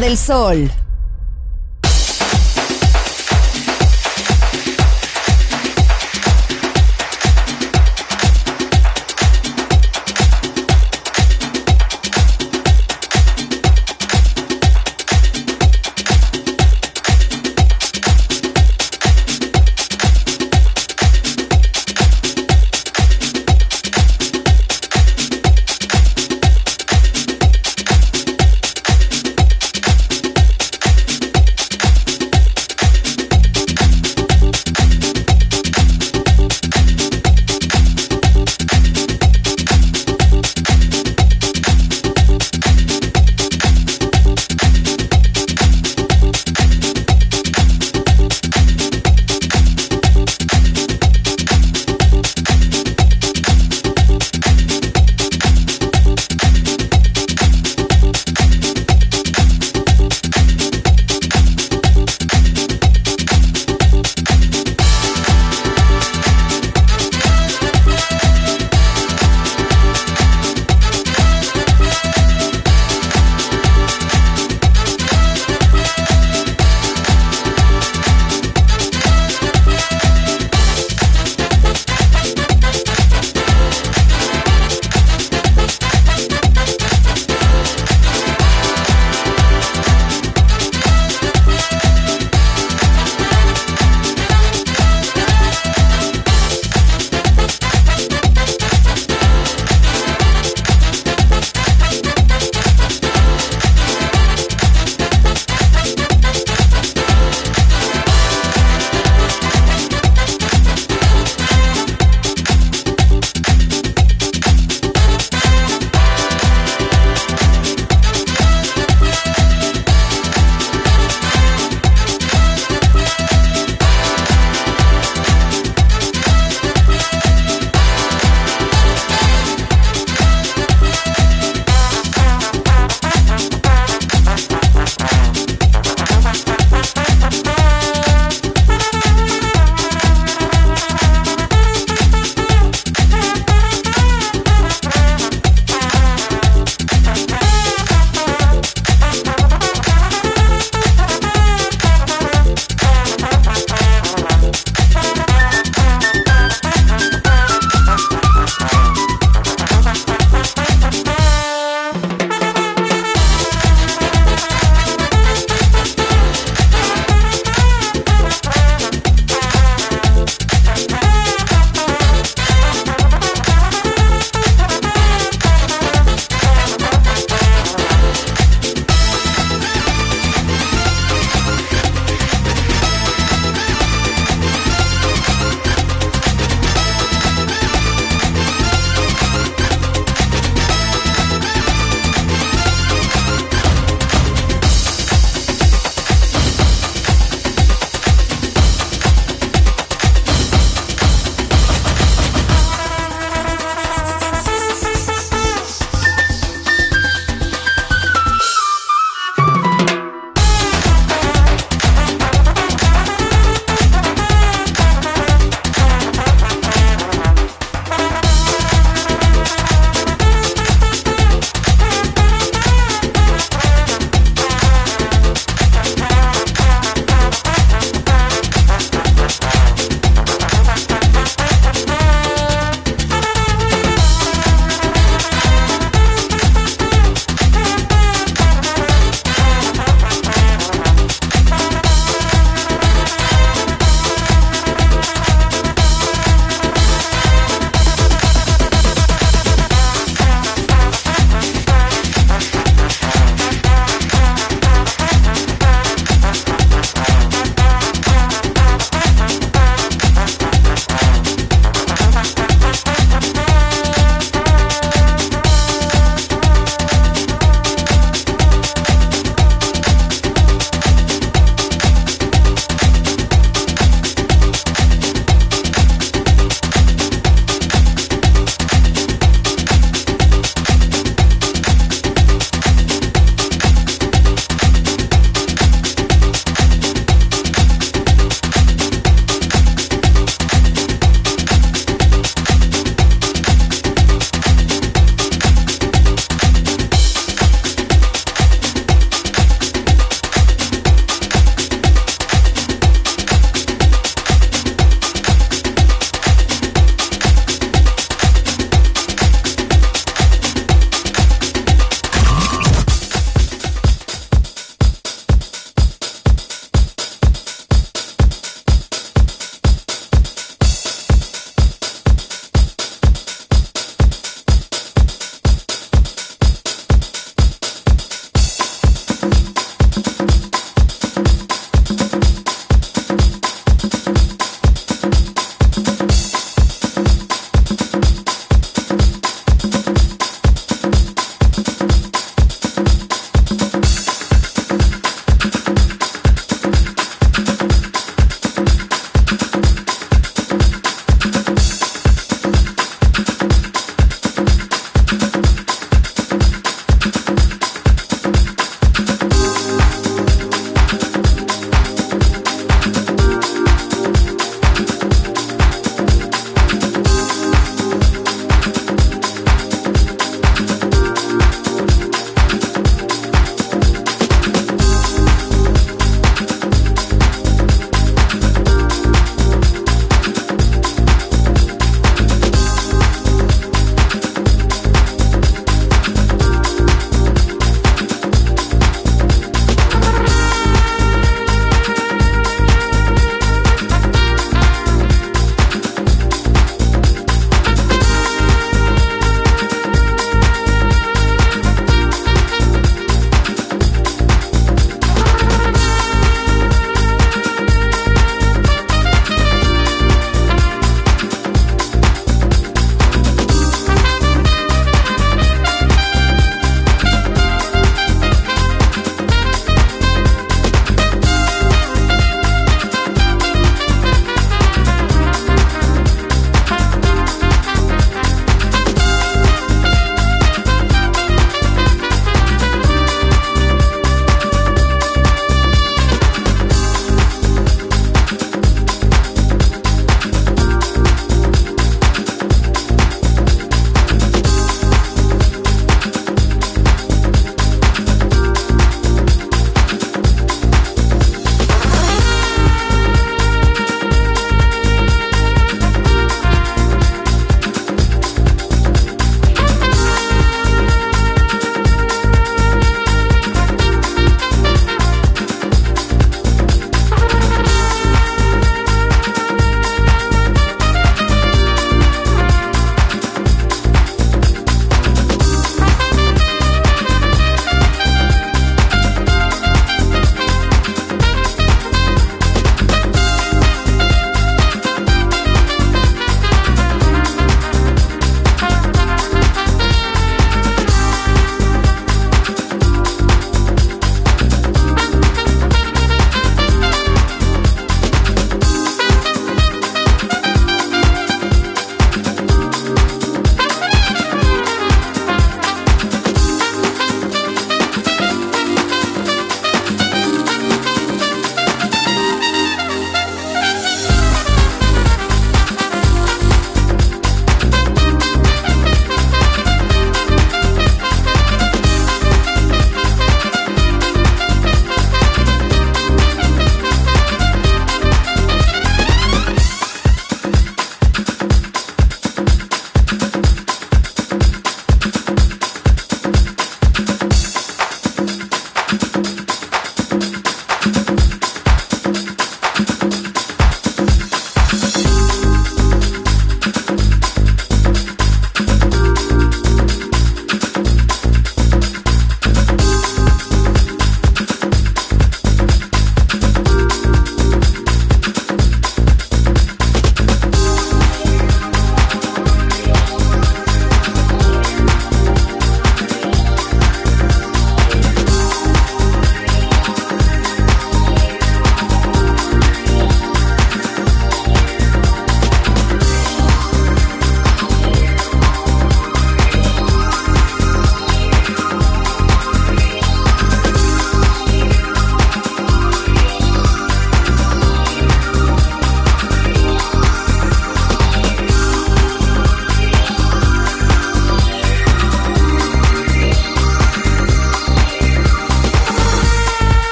Garra del Sol.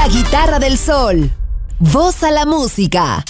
La Guitarra del Sol. Voz a la música.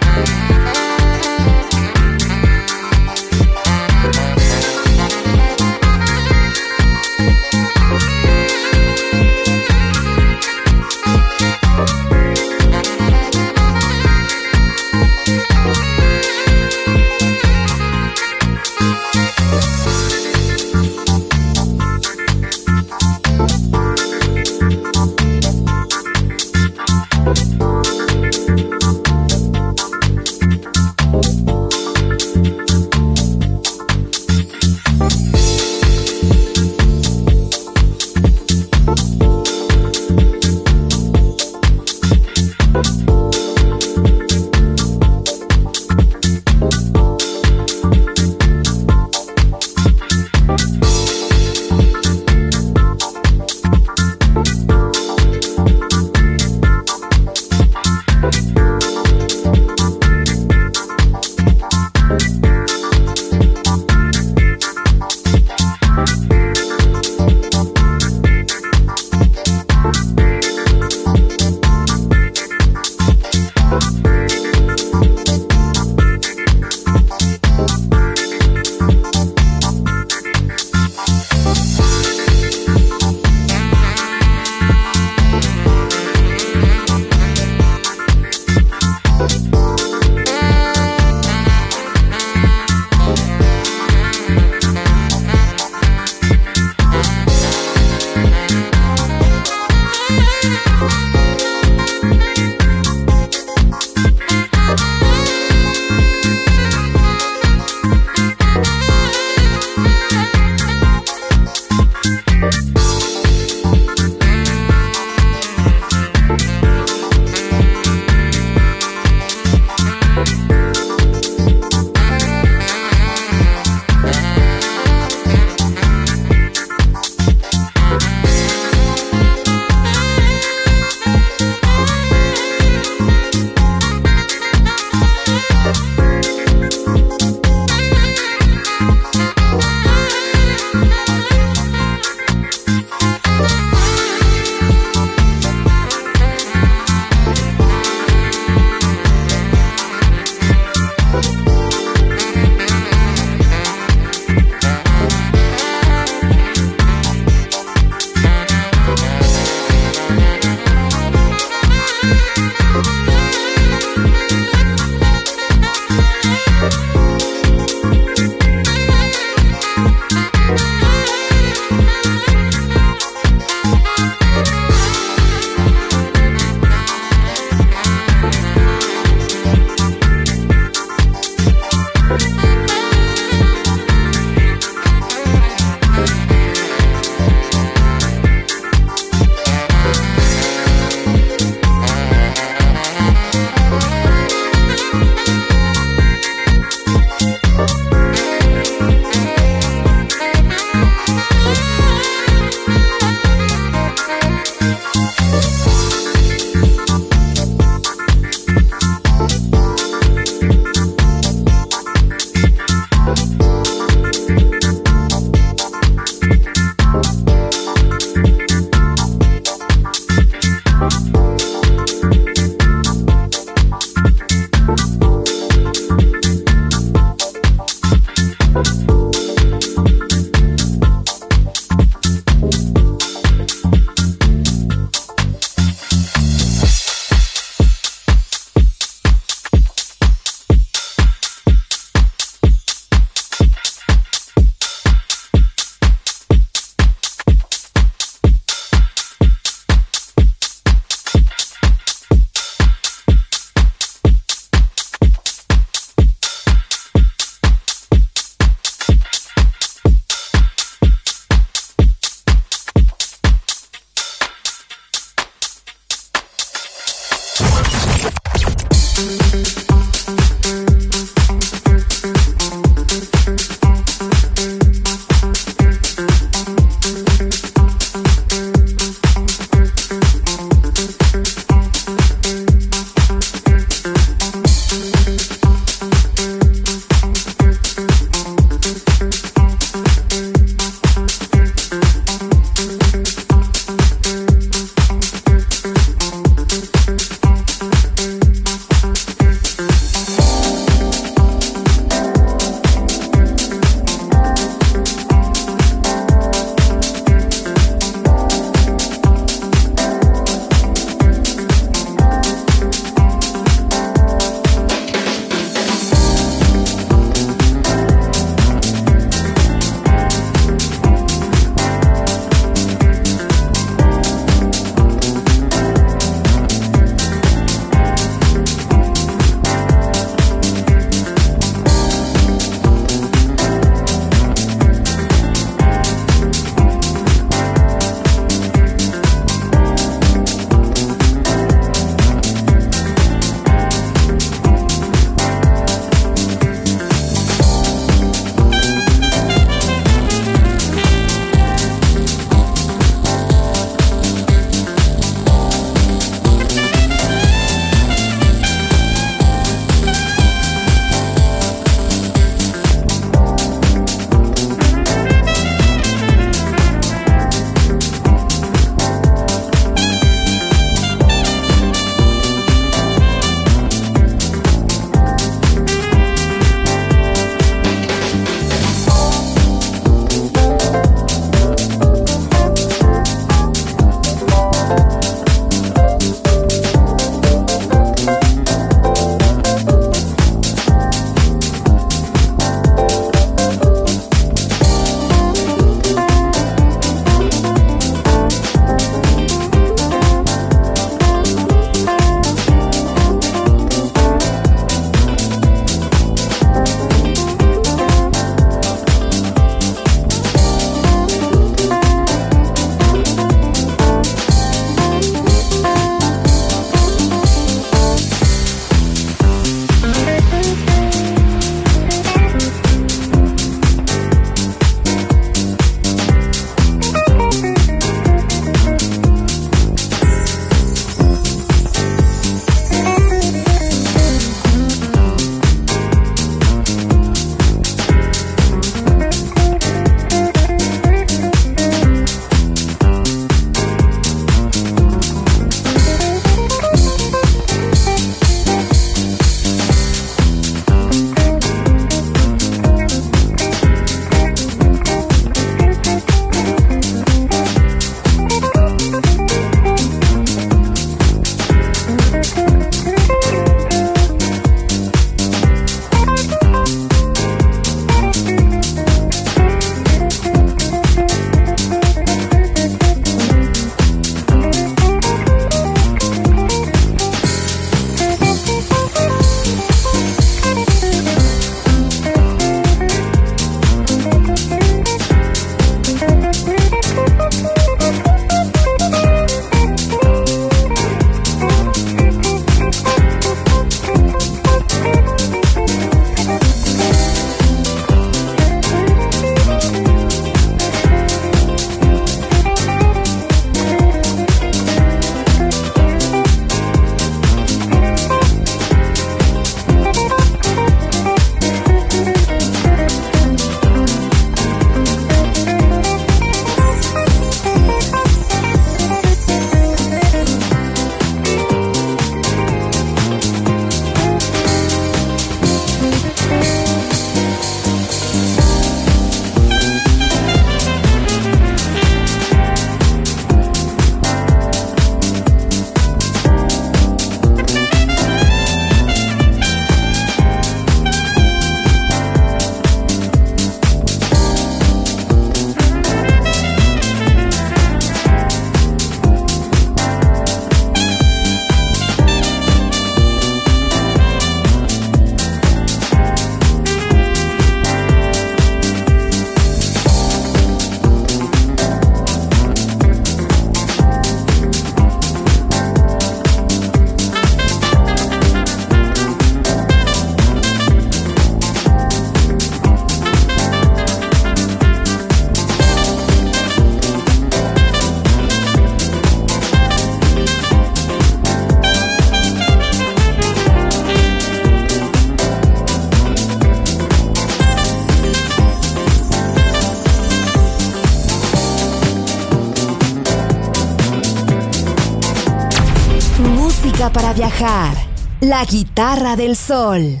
música para viajar. La Guitarra del Sol.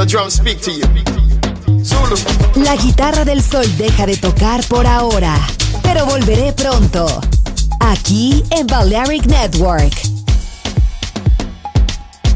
and the drums speak to you. Zulu. La guitarra del sol deja de tocar por ahora, pero volveré pronto. Aquí en Balearic Network.